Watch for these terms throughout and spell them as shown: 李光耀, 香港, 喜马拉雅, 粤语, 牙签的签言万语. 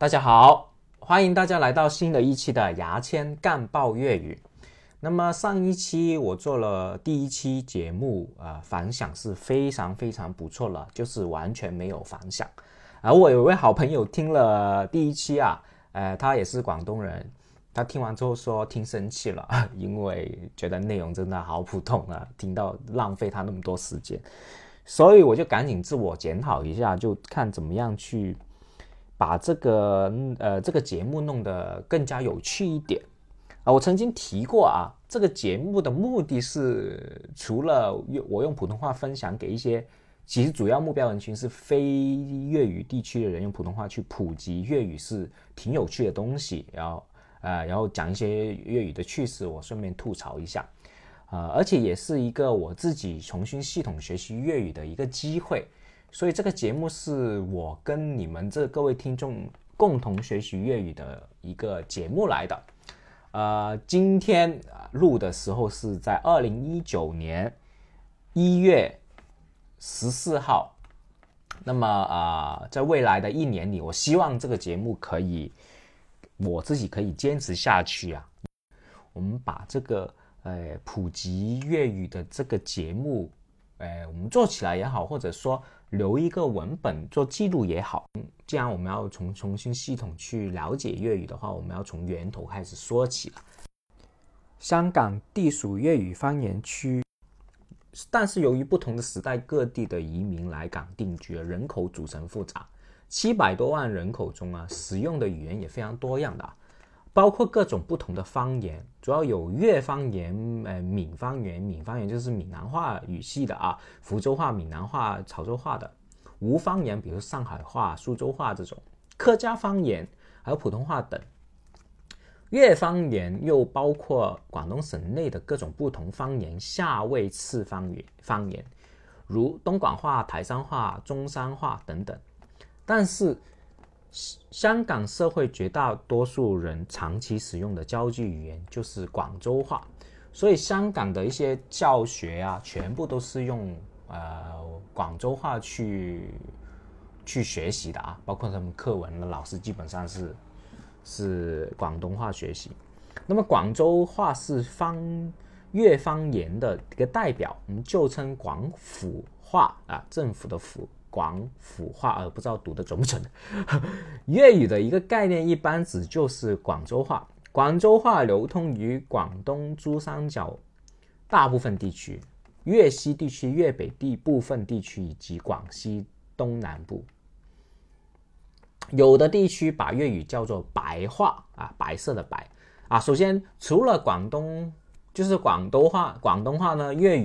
大家好，欢迎大家来到新的一期的牙签干爆粤语。那么上一期我做了第一期节目，反响是非常非常不错了，就是完全没有反响。而我有位好朋友听了第一期啊，他也是广东人，他听完之后说听生气了，因为觉得内容真的好普通啊，听到浪费他那么多时间。所以我就赶紧自我检讨一下，就看怎么样去把这个节目弄得更加有趣一点啊。我曾经提过啊，这个节目的目的是除了我用普通话分享给一些其实主要目标人群是非粤语地区的人，用普通话去普及粤语是挺有趣的东西，然后讲一些粤语的趣事，我顺便吐槽一下，而且也是一个我自己重新系统学习粤语的一个机会。所以这个节目是我跟你们各位听众共同学习粤语的一个节目来的。今天录的时候是在2019年1月14号。那么在未来的一年里，我希望这个节目我自己可以坚持下去啊。我们把这个普及粤语的这个节目我们做起来也好，或者说留一个文本做记录也好。既然我们要从重新系统去了解粤语的话，我们要从源头开始说起了。香港地属粤语方言区，但是由于不同的时代，各地的移民来港定居，人口组成复杂，700多万人口中啊，使用的语言也非常多样的啊，包括各种不同的方言，主要有粤方言、闽方言，闽方言就是闽南话语系的啊，福州话、闽南话、潮州话的；吴方言，比如上海话、苏州话这种；客家方言，还有普通话等。粤方言又包括广东省内的各种不同方言，下位次方言，如东莞话、台山话、中山话等等。但是香港社会绝大多数人长期使用的交际语言就是广州话，所以香港的一些教学啊，全部都是用广州话去学习的啊，包括他们课文的老师基本上是广东话学习。那么广州话是粤方言的一个代表，我们就称广府话啊，政府的府。广府话，不知道读的准不准。粤语的一个概念一般指就是广州话。广州话流通于广东珠三角大部分地区、粤西地区、粤北地部分地区以及广西东南部。有的地区把粤语叫做白话啊，白色的白啊。首先，除了广东话呢，粤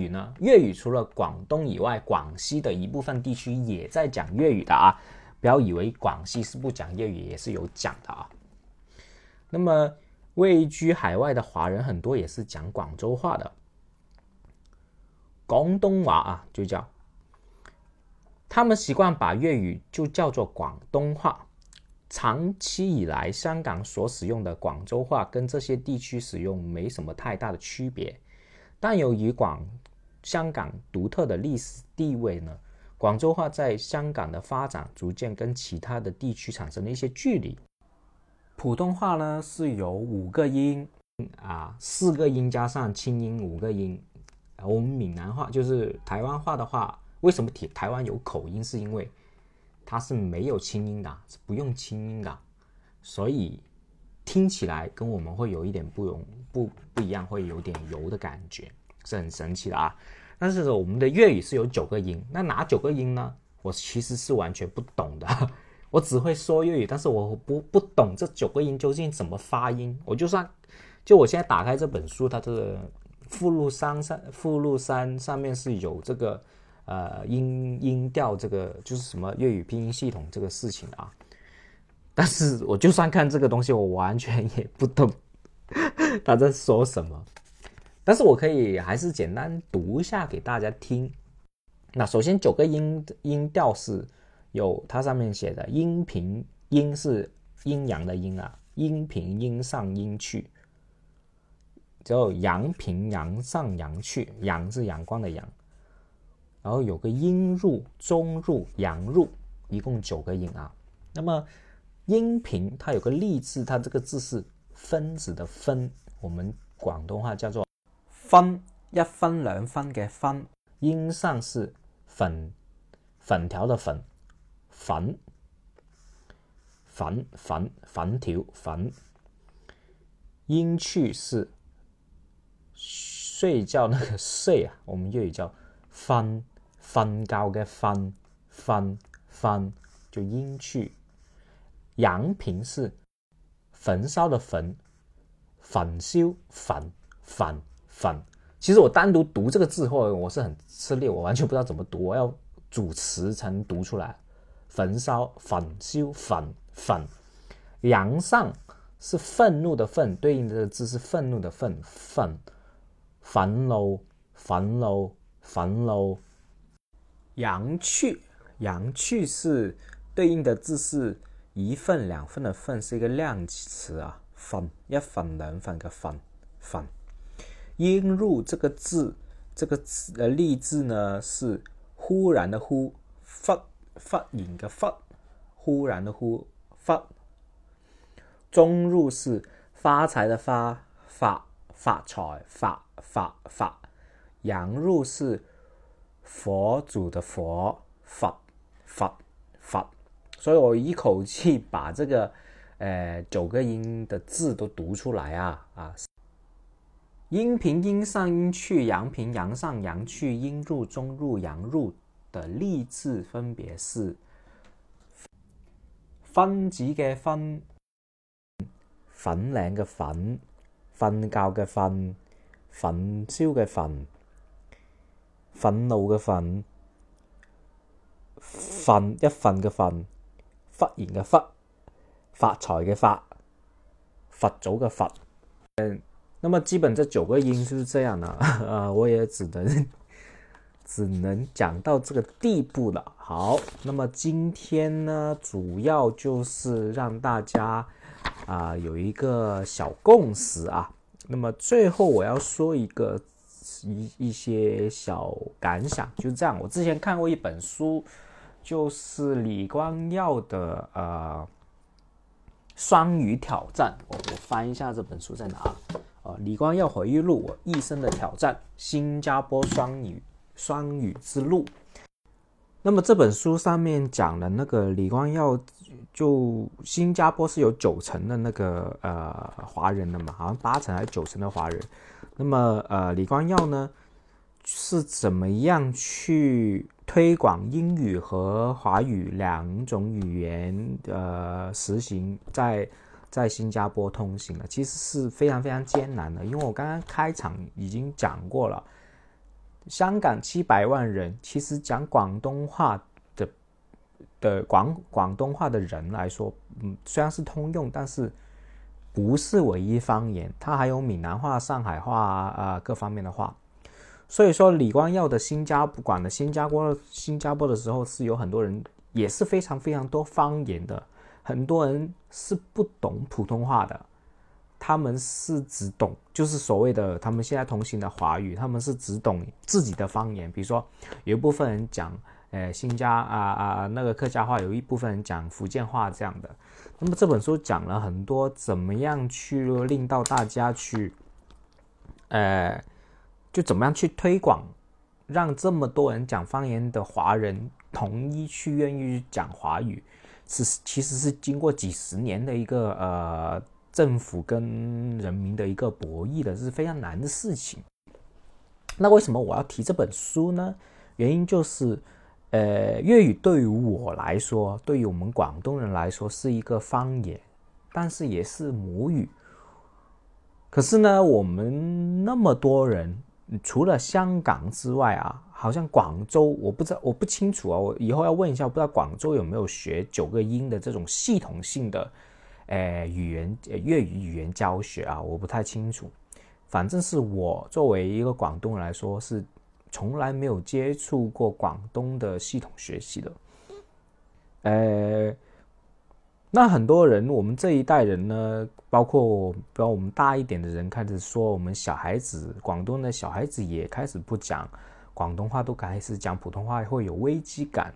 语除了广东以外，广西的一部分地区也在讲粤语的啊，不要以为广西是不讲粤语，也是有讲的啊。那么位居海外的华人很多也是讲广州话的，广东话啊，就叫他们习惯把粤语就叫做广东话。长期以来，香港所使用的广州话跟这些地区使用没什么太大的区别，但由于香港独特的历史地位呢，广州话在香港的发展逐渐跟其他的地区产生了一些距离。普通话呢是由5个音啊，4个音加上清音5个音。我们闽南话就是台湾话的话，为什么台湾有口音？是因为它是没有清音的，是不用清音的，所以听起来跟我们会有一点不一样，会有点油的感觉，是很神奇的啊。但是我们的粤语是有9个音，那哪9个音呢？我其实是完全不懂的，我只会说粤语，但是我不懂这9个音究竟怎么发音。我就算我现在打开这本书，它的附录3上面是有这个音调这个就是什么粤语拼音系统这个事情啊，但是我就算看这个东西，我完全也不懂他在说什么，但是我可以还是简单读一下给大家听。那首先9个音调是有它上面写的阴平，阴是阴阳的阴啊，阴平阴上阴去，只有阳平阳上阳去，阳是阳光的阳。然后有个阴入、中入、阳入，一共9个音啊。那么阴平它有个立字，它这个字是分子的分，我们广东话叫做分，一分两分嘅分。音上是粉，粉条的粉，粉粉粉粉条粉。音去是睡觉那个睡啊，我们粤语叫瞓，瞓觉嘅瞓，瞓瞓就音去。阳平是焚烧的焚，焚烧焚焚焚。其实我单独读这个字后，我是很吃力，我完全不知道怎么读，我要主词才能读出来。焚烧焚烧焚焚。阳上是愤怒的愤，对应的字是愤怒的愤愤。烦恼烦恼烦恼。阳去，阳去是对应的字是一份两份的份，是一个量词啊，份一份两份的份份。阴入这个字，这个立字呢是忽然的忽，忽忽然的忽，忽然的忽忽。中入是发财的发，发发财发发发。阳入是佛祖的佛，佛佛佛。所以我一口气把这个九个音的字都读出来啊啊！阴平阴上阴去，阳平阳上阳去，阴入中入阳入的例字分别是分子嘅分，粉嶺嘅粉，瞓覺嘅瞓，焚燒嘅焚，憤怒嘅憤，憤一憤嘅憤。忽然嘅忽，發財嘅發，佛祖嘅佛。那么基本这九个音就是这样的啊，我也只能讲到这个地步了。好，那么今天呢，主要就是让大家有一个小共识啊。那么最后我要说一些小感想，就这样。我之前看过一本书。就是李光耀的双语挑战，我翻一下这本书在哪啊？李光耀回忆录，我一生的挑战，新加坡双语之路。那么这本书上面讲的那个李光耀，就新加坡是有9成的那个华人的嘛，好像8成还是9成的华人。那么李光耀呢是怎么样去推广英语和华语两种语言实行在新加坡通行的，其实是非常非常艰难的。因为我刚刚开场已经讲过了，香港700万人，其实讲广东话的广东话的人来说，虽然是通用，但是不是唯一方言，它还有闽南话、上海话各方面的话。所以说李光耀的新加坡的时候，是有很多人也是非常非常多方言的，很多人是不懂普通话的，他们是只懂就是所谓的他们现在通行的华语，他们是只懂自己的方言。比如说有一部分人讲那个客家话，有一部分人讲福建话这样的。那么这本书讲了很多怎么样去令到大家去就怎么样去推广，让这么多人讲方言的华人统一去愿意讲华语，其实是经过几十年的一个政府跟人民的一个博弈的，是非常难的事情。那为什么我要提这本书呢？原因就是粤语对于我来说，对于我们广东人来说是一个方言，但是也是母语。可是呢，我们那么多人除了香港之外啊，好像广州我不清楚啊，我以后要问一下，我不知道广州有没有学九个音的这种系统性的粤语语言教学啊，我不太清楚。反正是我作为一个广东人来说，是从来没有接触过广东的系统学习的。那很多人，我们这一代人呢，包括我们大一点的人开始说，我们小孩子，广东的小孩子也开始不讲广东话，都开始讲普通话，会有危机感。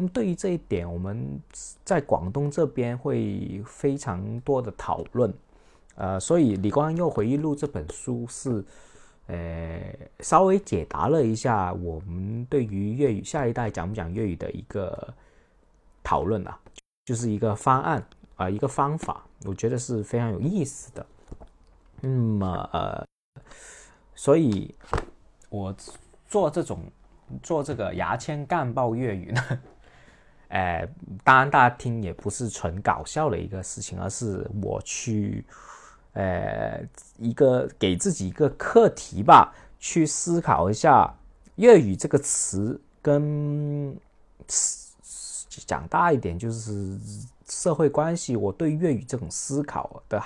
那么对于这一点，我们在广东这边会非常多的讨论。所以李光耀回忆录这本书是稍微解答了一下我们对于粤语下一代讲不讲粤语的一个讨论啊，就是一个方案啊、一个方法，我觉得是非常有意思的。那么所以我做这个牙签干爆粤语呢，当然大家听也不是纯搞笑的一个事情，而是我去一个给自己一个课题吧，去思考一下粤语这个词跟讲大一点就是社会关系，我对粤语这种思考的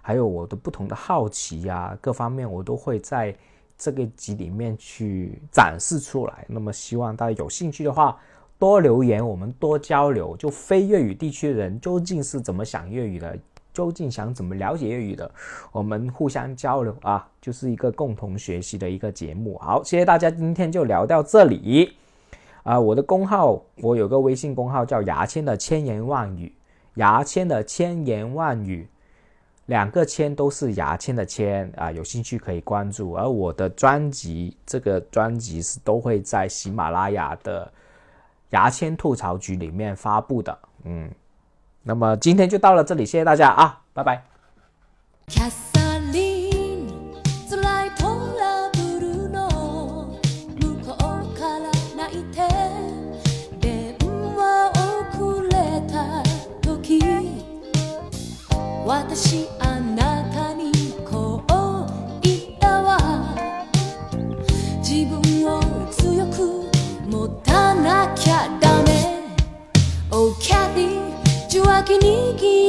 还有我的不同的好奇啊，各方面我都会在这个集里面去展示出来。那么希望大家有兴趣的话多留言，我们多交流，就非粤语地区的人究竟是怎么想粤语的，究竟想怎么了解粤语的，我们互相交流啊，就是一个共同学习的一个节目。好，谢谢大家，今天就聊到这里啊。我的公号，我有个微信公号叫牙签的千言万语，牙签的千言万语，两个签都是牙签的签啊，有兴趣可以关注。而我的专辑，这个专辑是都会在喜马拉雅的牙签吐槽局里面发布的。那么今天就到了这里，谢谢大家啊，拜拜。握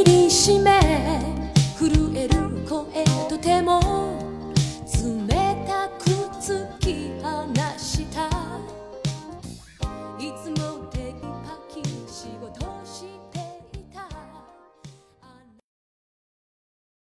りしめ